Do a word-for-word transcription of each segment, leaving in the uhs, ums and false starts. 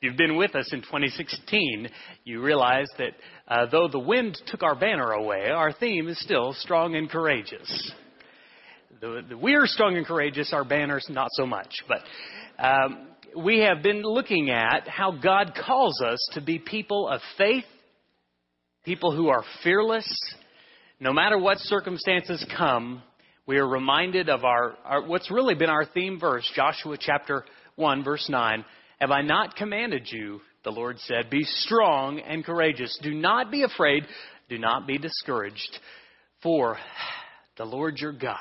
you've been with us in twenty sixteen, you realize that uh, though the wind took our banner away, our theme is still strong and courageous. The, the, we're strong and courageous, our banners not so much. But um, we have been looking at how God calls us to be people of faith, people who are fearless. No matter what circumstances come, we are reminded of our, our what's really been our theme verse, Joshua chapter one, verse nine. Have I not commanded you, the Lord said, be strong and courageous. Do not be afraid. Do not be discouraged. For the Lord your God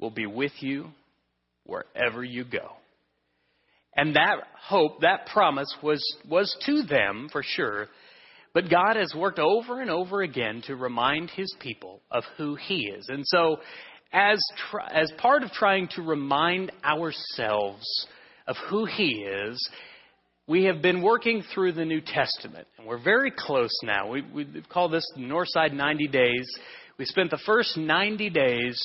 will be with you wherever you go. And that hope, that promise was, was to them for sure. But God has worked over and over again to remind his people of who he is. And so as, tr- as part of trying to remind ourselves of who he is, we have been working through the New Testament. And we're very close now. We, we call this Northside ninety Days. We spent the first ninety days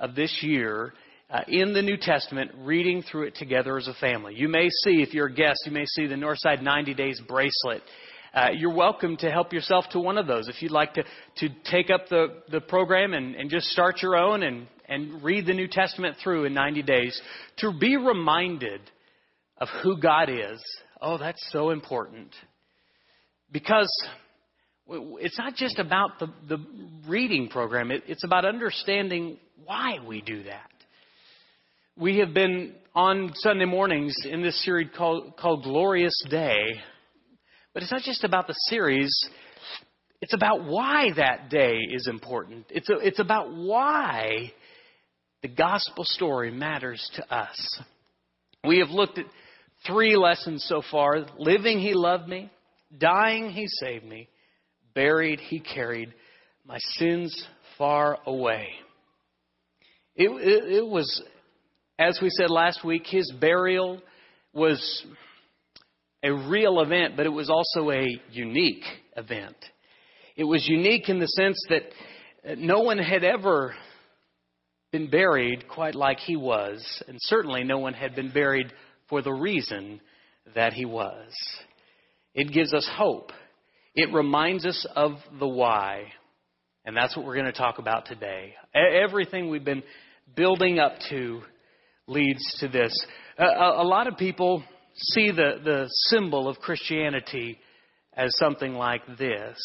of this year uh, in the New Testament reading through it together as a family. You may see, if you're a guest, you may see the Northside ninety Days bracelet. Uh, you're welcome to help yourself to one of those. If you'd like to, to take up the, the program and, and just start your own and, and read the New Testament through in ninety days, to be reminded of who God is. Oh, that's so important. Because it's not just about the, the reading program. It, it's about understanding why we do that. We have been on Sunday mornings in this series called, called Glorious Day. But it's not just about the series. It's about why that day is important. It's, a, it's about why the gospel story matters to us. We have looked at three lessons so far. Living, he loved me. Dying, he saved me. Buried, he carried my sins far away. It, it, it was, as we said last week, his burial was a real event, but it was also a unique event. It was unique in the sense that no one had ever been buried quite like he was, and certainly no one had been buried for the reason that he was. It gives us hope. It reminds us of the why. And that's what we're going to talk about today. Everything we've been building up to leads to this. A, a, a lot of people see the, the symbol of Christianity as something like this.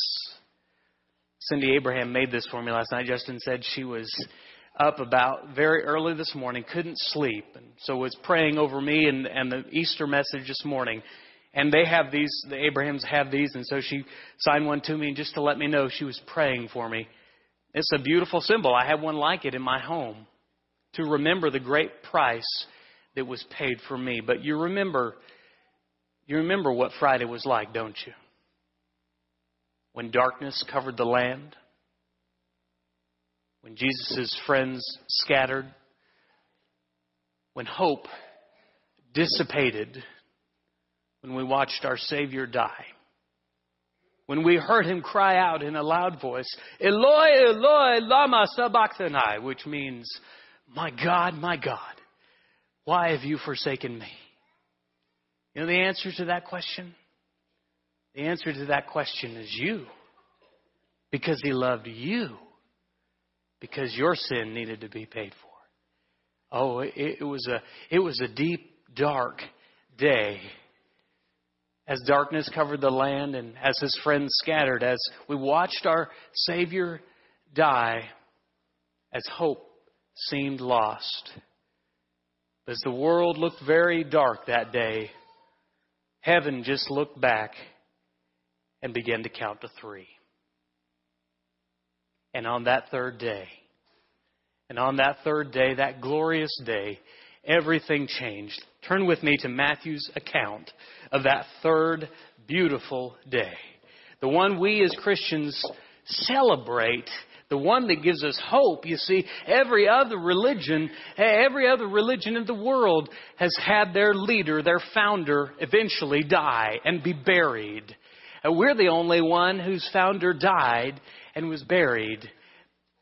Cindy Abraham made this for me last night. Justin said she was up about very early this morning, couldn't sleep, and so was praying over me and, and the Easter message this morning. And they have these, the Abrahams have these, and so she signed one to me just to let me know she was praying for me. It's a beautiful symbol. I have one like it in my home to remember the great price that was paid for me. But you remember, you remember what Friday was like, don't you? When darkness covered the land. When Jesus' friends scattered, when hope dissipated, when we watched our Savior die, when we heard him cry out in a loud voice, Eloi, Eloi, lama sabachthani, which means, my God, my God, why have you forsaken me? You know the answer to that question? The answer to that question is you. Because he loved you. Because your sin needed to be paid for. Oh, it, it was a it was a deep, dark day. As darkness covered the land and as his friends scattered, as we watched our Savior die, as hope seemed lost. As the world looked very dark that day, heaven just looked back and began to count to three. And on that third day, and on that third day, that glorious day, everything changed. Turn with me to Matthew's account of that third beautiful day. The one we as Christians celebrate, the one that gives us hope. You see, every other religion, every other religion in the world has had their leader, their founder, eventually die and be buried. We're the only one whose founder died and was buried,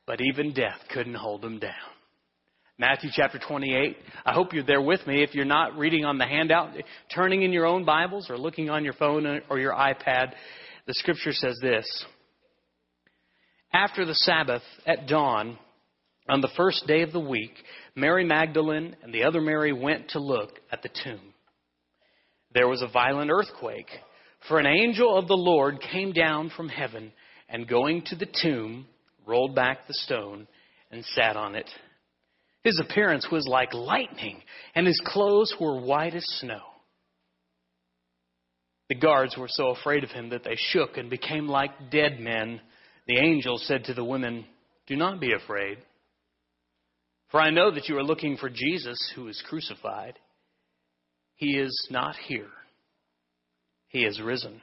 but even death couldn't hold him down. Matthew chapter twenty-eight. I hope you're there with me. If you're not reading on the handout, turning in your own Bibles or looking on your phone or your iPad, the scripture says this. After the Sabbath at dawn, on the first day of the week, Mary Magdalene and the other Mary went to look at the tomb. There was a violent earthquake, for an angel of the Lord came down from heaven and going to the tomb, rolled back the stone and sat on it. His appearance was like lightning, and his clothes were white as snow. The guards were so afraid of him that they shook and became like dead men. The angel said to the women, "Do not be afraid, for I know that you are looking for Jesus who is crucified. He is not here. He is risen,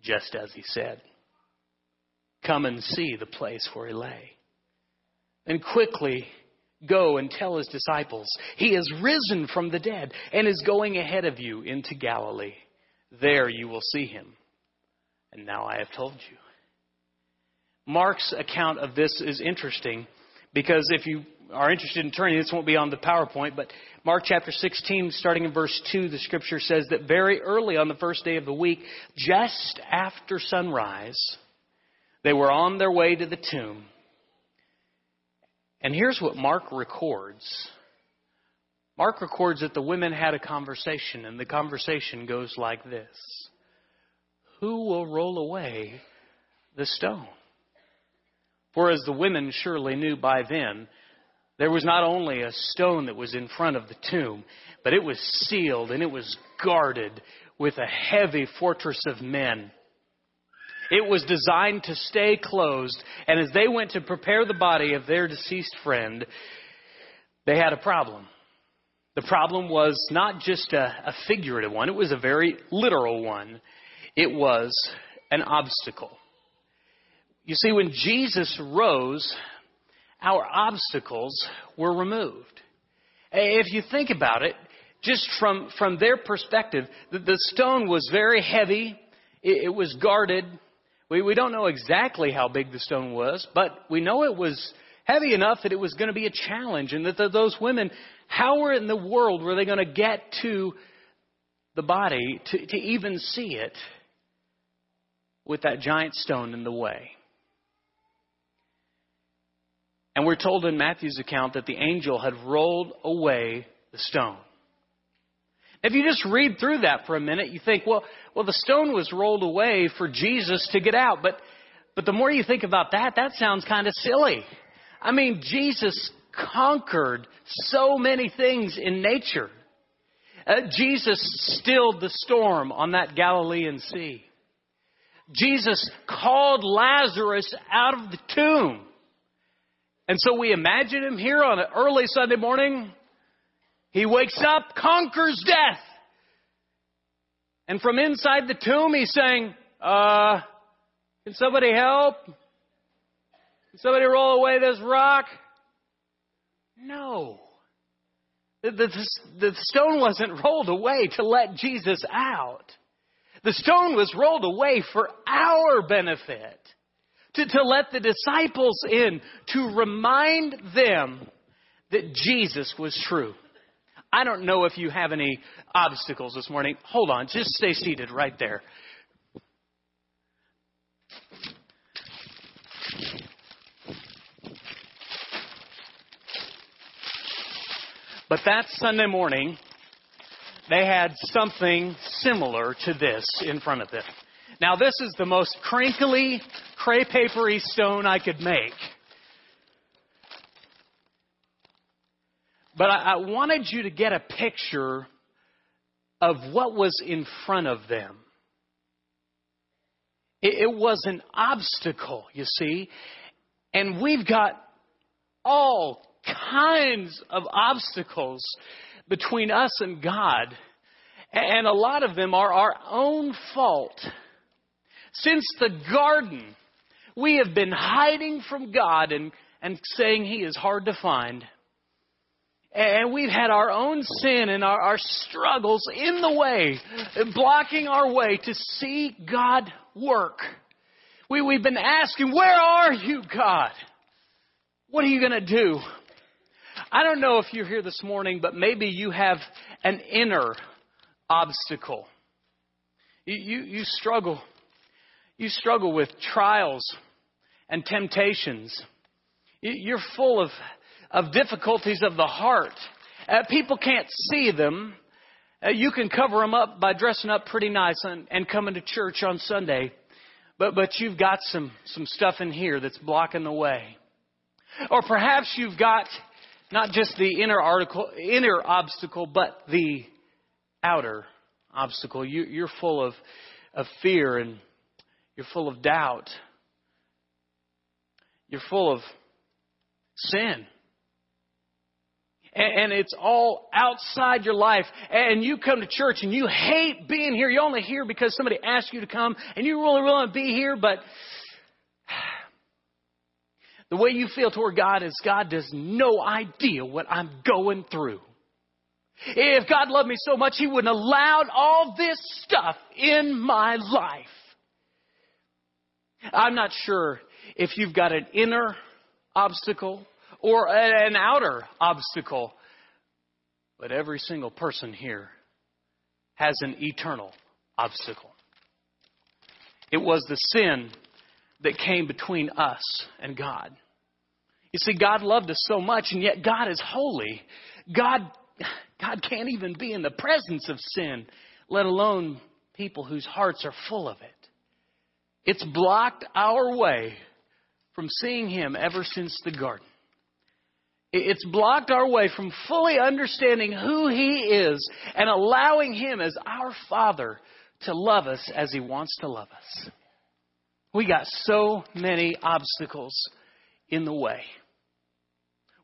just as he said. Come and see the place where he lay. And quickly go and tell his disciples, he is risen from the dead and is going ahead of you into Galilee. There you will see him. And now I have told you." Mark's account of this is interesting because if you are interested in turning, this won't be on the PowerPoint, but Mark chapter sixteen, starting in verse two, the scripture says that very early on the first day of the week, just after sunrise, they were on their way to the tomb. And here's what Mark records. Mark records that the women had a conversation, and the conversation goes like this. Who will roll away the stone? For as the women surely knew by then, there was not only a stone that was in front of the tomb, but it was sealed and it was guarded with a heavy fortress of men. It was designed to stay closed, and as they went to prepare the body of their deceased friend, they had a problem. The problem was not just a, a figurative one. It was a very literal one. It was an obstacle. You see, when Jesus rose, our obstacles were removed. If you think about it, just from, from their perspective, the, the stone was very heavy. It, it was guarded. We, we don't know exactly how big the stone was, but we know it was heavy enough that it was going to be a challenge. And that the, those women, how in the world were they going to get to the body to, to even see it with that giant stone in the way? And we're told in Matthew's account that the angel had rolled away the stone. If you just read through that for a minute, you think, well, well, the stone was rolled away for Jesus to get out. But but the more you think about that, that sounds kind of silly. I mean, Jesus conquered so many things in nature. Uh, Jesus stilled the storm on that Galilean Sea. Jesus called Lazarus out of the tomb. And so we imagine him here on an early Sunday morning. He wakes up, conquers death. And from inside the tomb, he's saying, uh, can somebody help? Can somebody roll away this rock? No. The, the, the stone wasn't rolled away to let Jesus out. The stone was rolled away for our benefit. To, to let the disciples in. To remind them that Jesus was true. I don't know if you have any obstacles this morning. Hold on. Just stay seated right there. But that Sunday morning, they had something similar to this in front of them. Now, this is the most crinkly, cray papery stone I could make. But I, I wanted you to get a picture of what was in front of them. It, it was an obstacle, you see. And we've got all kinds of obstacles between us and God. And a lot of them are our own fault. Since the garden, we have been hiding from God and, and saying He is hard to find. And we've had our own sin and our, our struggles in the way, blocking our way to see God work. We, we've been asking, where are you, God? What are you going to do? I don't know if you're here this morning, but maybe you have an inner obstacle. You, you, you struggle. You struggle with trials and temptations. You're full of, of difficulties of the heart. Uh, people can't see them. Uh, you can cover them up by dressing up pretty nice and, and coming to church on Sunday. But but you've got some, some stuff in here that's blocking the way. Or perhaps you've got not just the inner article, inner obstacle, but the outer obstacle. You, you're full of, of fear, and you're full of doubt. You're full of sin. And, and it's all outside your life. And you come to church and you hate being here. You're only here because somebody asked you to come, and you really, really want to be here, but the way you feel toward God is, God has no idea what I'm going through. If God loved me so much, He wouldn't have allowed all this stuff in my life. I'm not sure if you've got an inner obstacle or an outer obstacle, but every single person here has an eternal obstacle. It was the sin that came between us and God. You see, God loved us so much, and yet God is holy. God, God can't even be in the presence of sin, let alone people whose hearts are full of it. It's blocked our way from seeing Him ever since the garden. It's blocked our way from fully understanding who He is and allowing Him as our Father to love us as He wants to love us. We got so many obstacles in the way.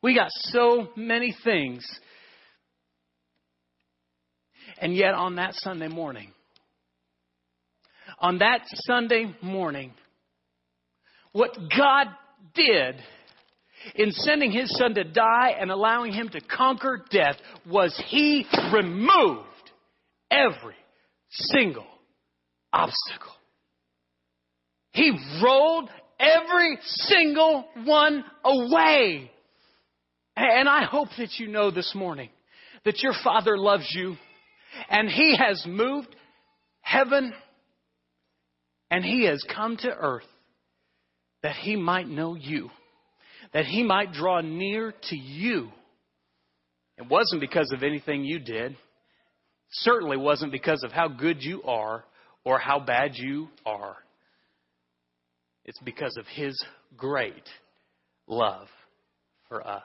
We got so many things. And yet on that Sunday morning, on that Sunday morning, what God did in sending His Son to die and allowing Him to conquer death was He removed every single obstacle. He rolled every single one away. And I hope that you know this morning that your Father loves you, and He has moved heaven, and He has come to earth that He might know you, that He might draw near to you. It wasn't because of anything you did. Certainly wasn't because of how good you are or how bad you are. It's because of His great love for us.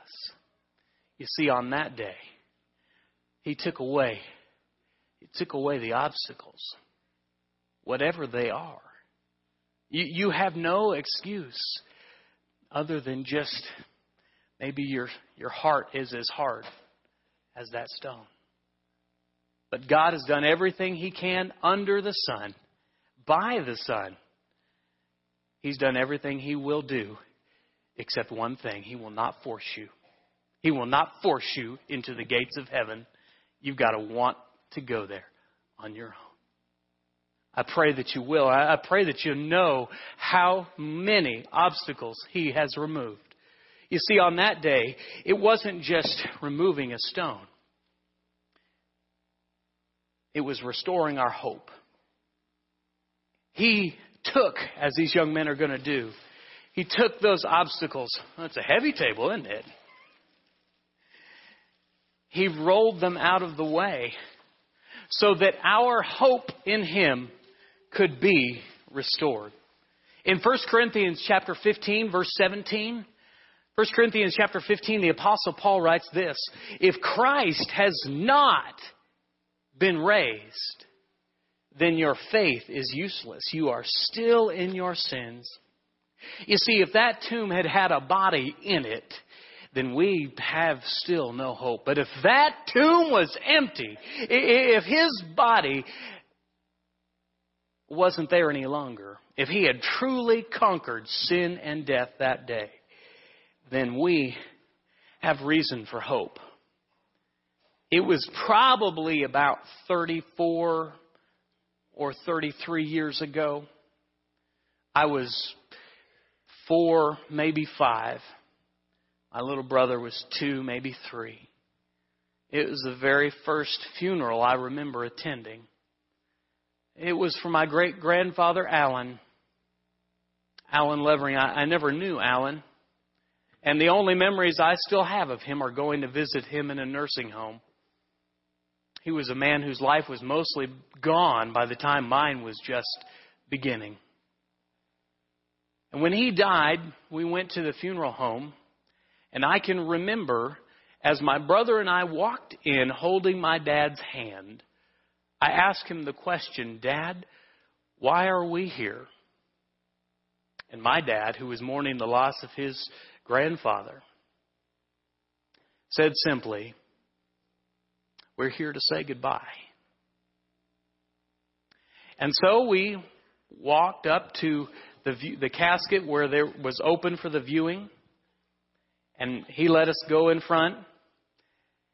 You see, on that day, He took away, He took away the obstacles, whatever they are. You, you have no excuse other than just maybe your, your heart is as hard as that stone. But God has done everything He can under the sun, by the sun. He's done everything He will do except one thing. He will not force you. He will not force you into the gates of heaven. You've got to want to go there on your own. I pray that you will. I pray that you know how many obstacles He has removed. You see, on that day, it wasn't just removing a stone. It was restoring our hope. He took, as these young men are going to do, He took those obstacles. That's a heavy table, isn't it? He rolled them out of the way so that our hope in Him could be restored. In First Corinthians chapter fifteen, verse seventeen, First Corinthians chapter fifteen, the Apostle Paul writes this: if Christ has not been raised, then your faith is useless. You are still in your sins. You see, if that tomb had had a body in it, then we have still no hope. But if that tomb was empty, if His body wasn't there any longer, if He had truly conquered sin and death that day, then we have reason for hope. It was probably about thirty-four or thirty-three years ago. I was four, maybe five, My little brother was two, maybe three. It was the very first funeral I remember attending. It was for my great-grandfather, Alan. Alan Levering. I, I never knew Alan. And the only memories I still have of him are going to visit him in a nursing home. He was a man whose life was mostly gone by the time mine was just beginning. And when he died, we went to the funeral home. And I can remember, as my brother and I walked in holding my dad's hand, I asked him the question, "Dad, why are we here?" And my dad, who was mourning the loss of his grandfather, said simply, "We're here to say goodbye." And so we walked up to the, view, the casket where there was open for the viewing. And he let us go in front,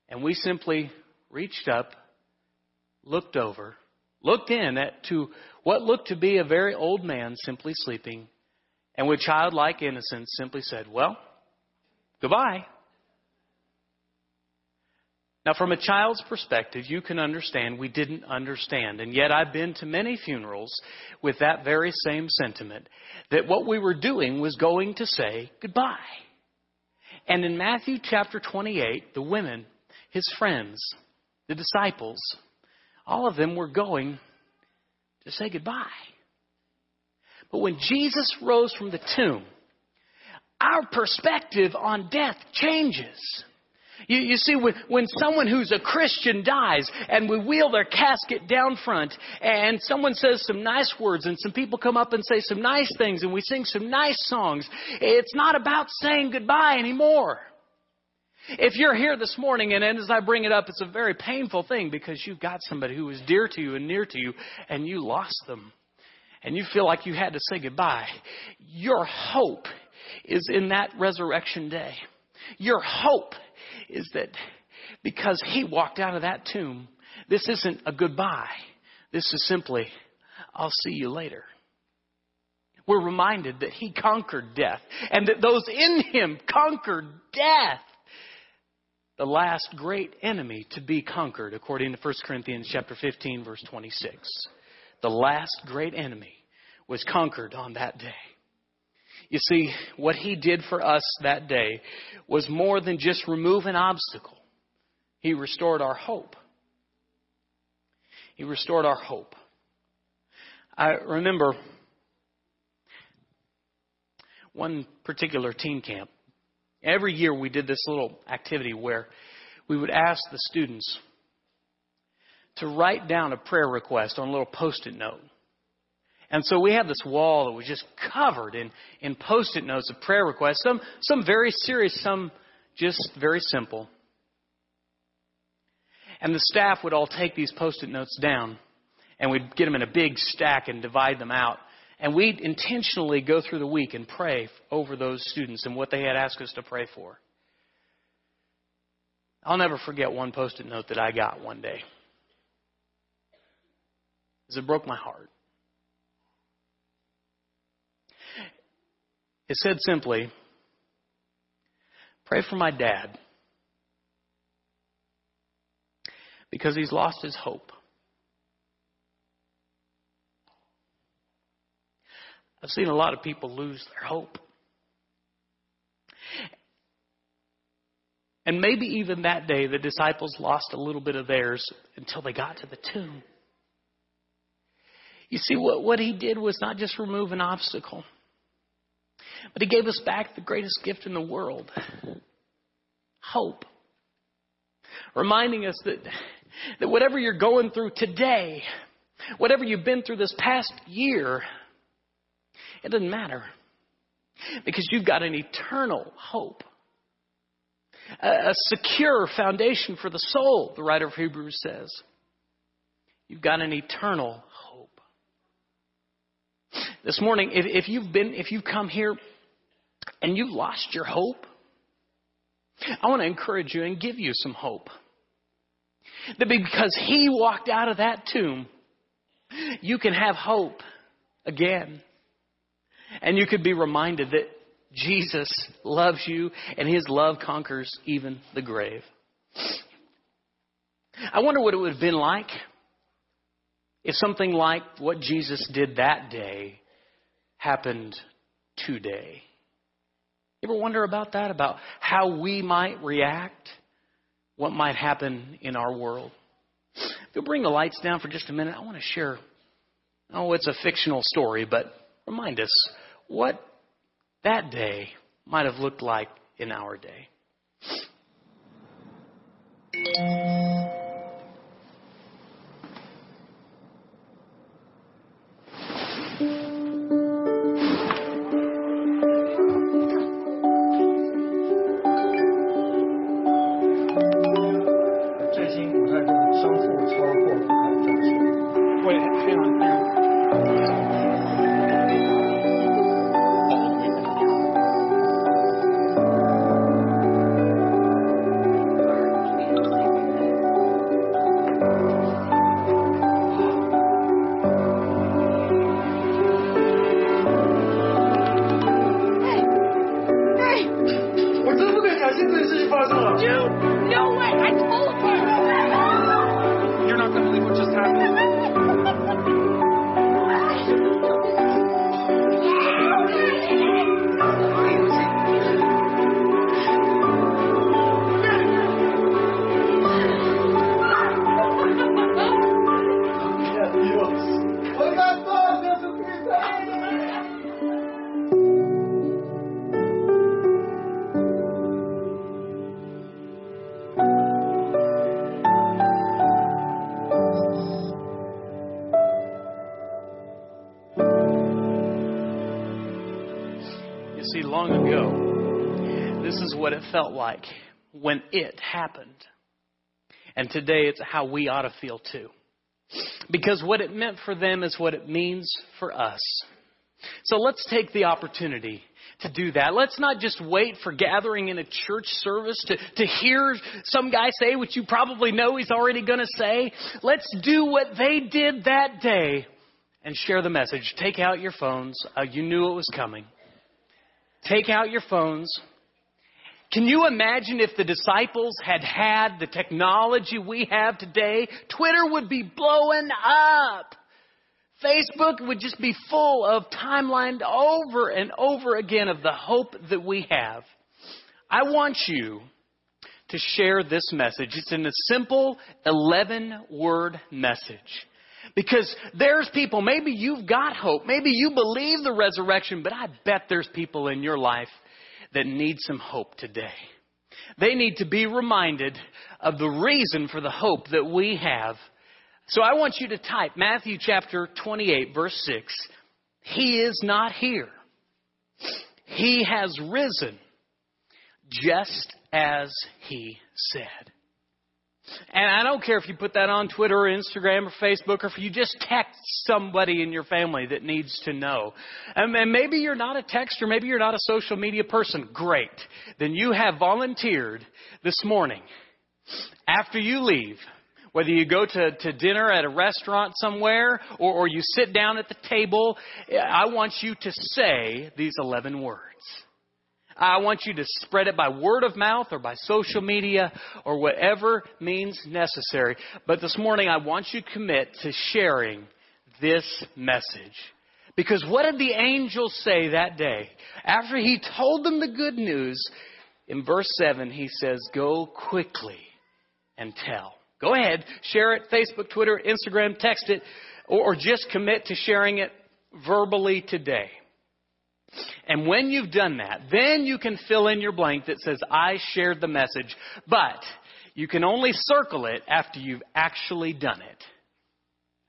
and we simply reached up, looked over, looked in at to what looked to be a very old man simply sleeping, and with childlike innocence simply said, "Well, goodbye." Now, from a child's perspective, you can understand we didn't understand. And yet I've been to many funerals with that very same sentiment, that what we were doing was going to say goodbye. And in Matthew chapter twenty-eight, the women, his friends, the disciples, all of them were going to say goodbye. But when Jesus rose from the tomb, our perspective on death changes. You, you see, when, when someone who's a Christian dies and we wheel their casket down front and someone says some nice words and some people come up and say some nice things and we sing some nice songs, it's not about saying goodbye anymore. If you're here this morning, and as I bring it up, it's a very painful thing because you've got somebody who was dear to you and near to you and you lost them and you feel like you had to say goodbye. Your hope is in that resurrection day. Your hope is that because he walked out of that tomb, this isn't a goodbye. This is simply, "I'll see you later." We're reminded that he conquered death and that those in him conquered death. The last great enemy to be conquered, according to First Corinthians chapter fifteen, verse twenty-six. The last great enemy was conquered on that day. You see, what he did for us that day was more than just remove an obstacle. He restored our hope. He restored our hope. I remember one particular teen camp. Every year we did this little activity where we would ask the students to write down a prayer request on a little Post-it note. And so we had this wall that was just covered in, in Post-it notes of prayer requests, some some very serious, some just very simple. And the staff would all take these Post-it notes down, and we'd get them in a big stack and divide them out. And we'd intentionally go through the week and pray over those students and what they had asked us to pray for. I'll never forget one Post-it note that I got one day, because it broke my heart. It said simply, "Pray for my dad because he's lost his hope." I've seen a lot of people lose their hope. And maybe even that day, the disciples lost a little bit of theirs until they got to the tomb. You see, what, what he did was not just remove an obstacle, but he gave us back the greatest gift in the world, hope. Reminding us that, that whatever you're going through today, whatever you've been through this past year, it doesn't matter because you've got an eternal hope, a, a secure foundation for the soul, the writer of Hebrews says. You've got an eternal hope. This morning, if, if you've been, if you've come here and you've lost your hope, I want to encourage you and give you some hope. That because he walked out of that tomb, you can have hope again. And you could be reminded that Jesus loves you, and his love conquers even the grave. I wonder what it would have been like if something like what Jesus did that day happened today. You ever wonder about that, about how we might react, what might happen in our world? If you'll bring the lights down for just a minute, I want to share, oh, it's a fictional story, but remind us what that day might have looked like in our day. Felt like when it happened. And today it's how we ought to feel too. Because what it meant for them is what it means for us. So let's take the opportunity to do that. Let's not just wait for gathering in a church service to, to hear some guy say what you probably know he's already going to say. Let's do what they did that day and share the message. Take out your phones. Uh, you knew it was coming. Take out your phones. Can you imagine if the disciples had had the technology we have today? Twitter would be blowing up. Facebook would just be full of timelined over and over again of the hope that we have. I want you to share this message. It's in a simple eleven-word message. Because there's people, maybe you've got hope. Maybe you believe the resurrection, but I bet there's people in your life that need some hope today. They need to be reminded of the reason for the hope that we have. So I want you to type Matthew chapter twenty-eight, verse six. He is not here. He has risen just as he said. And I don't care if you put that on Twitter or Instagram or Facebook, or if you just text somebody in your family that needs to know. And maybe you're not a texter, maybe you're not a social media person. Great. Then you have volunteered this morning. After you leave, whether you go to, to dinner at a restaurant somewhere or, or you sit down at the table, I want you to say these eleven words. I want you to spread it by word of mouth or by social media or whatever means necessary. But this morning, I want you to commit to sharing this message. Because what did the angel say that day? After he told them the good news, in verse seven, he says, go quickly and tell. Go ahead, share it, Facebook, Twitter, Instagram, text it, or, or just commit to sharing it verbally today. And when you've done that, then you can fill in your blank that says, I shared the message, but you can only circle it after you've actually done it.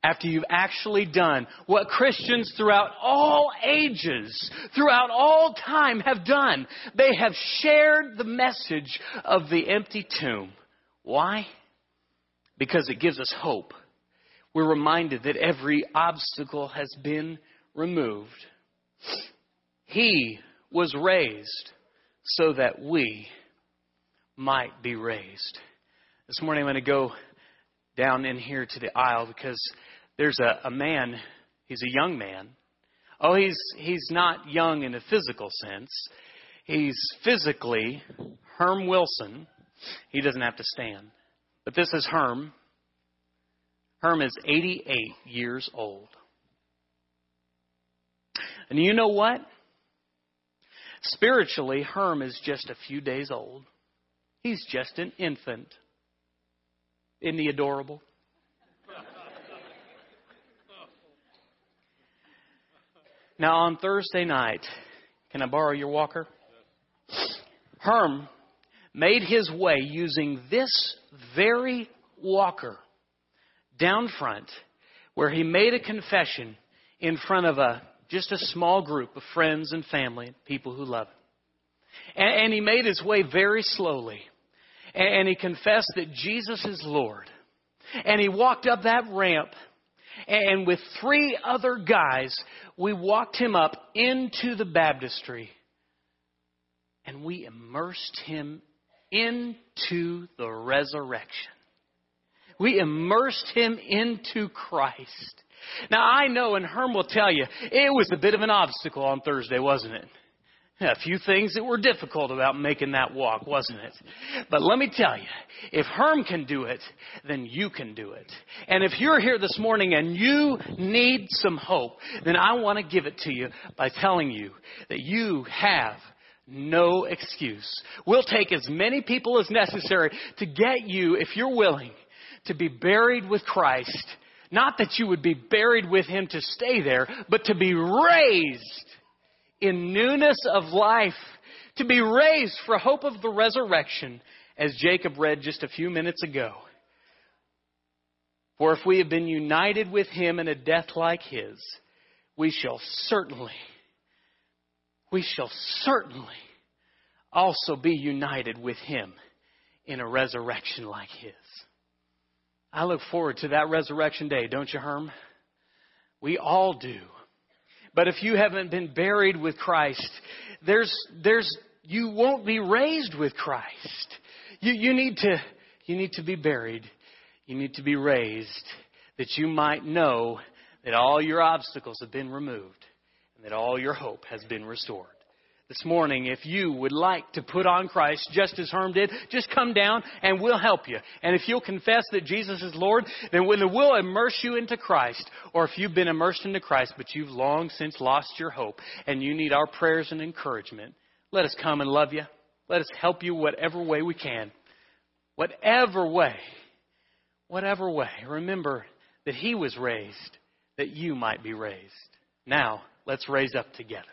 After you've actually done what Christians throughout all ages, throughout all time have done. They have shared the message of the empty tomb. Why? Because it gives us hope. We're reminded that every obstacle has been removed. He was raised so that we might be raised. This morning I'm going to go down in here to the aisle because there's a, a man. He's a young man. Oh, he's he's not young in a physical sense. He's physically Herm Wilson. He doesn't have to stand. But this is Herm. Herm is eighty-eight years old. And you know what? Spiritually, Herm is just a few days old. He's just an infant. Isn't he adorable? Now, on Thursday night, can I borrow your walker? Herm made his way using this very walker down front, where he made a confession in front of a just a small group of friends and family and people who love him. And, and he made his way very slowly. And, and he confessed that Jesus is Lord. And he walked up that ramp. And with three other guys, we walked him up into the baptistry. And we immersed him into the resurrection. We immersed him into Christ. Now, I know, and Herm will tell you, it was a bit of an obstacle on Thursday, wasn't it? A few things that were difficult about making that walk, wasn't it? But let me tell you, if Herm can do it, then you can do it. And if you're here this morning and you need some hope, then I want to give it to you by telling you that you have no excuse. We'll take as many people as necessary to get you, if you're willing, to be buried with Christ. Not that you would be buried with him to stay there, but to be raised in newness of life, to be raised for hope of the resurrection, as Jacob read just a few minutes ago. For if we have been united with him in a death like his, we shall certainly, we shall certainly also be united with him in a resurrection like his. I look forward to that resurrection day, don't you, Herm? We all do. But if you haven't been buried with Christ, there's there's you won't be raised with Christ. You you need to you need to be buried. You need to be raised, that you might know that all your obstacles have been removed and that all your hope has been restored. This morning, if you would like to put on Christ just as Herm did, just come down and we'll help you. And if you'll confess that Jesus is Lord, then we'll immerse you into Christ. Or if you've been immersed into Christ, but you've long since lost your hope and you need our prayers and encouragement, let us come and love you. Let us help you whatever way we can. Whatever way. Whatever way. Remember that he was raised, that you might be raised. Now, let's raise up together.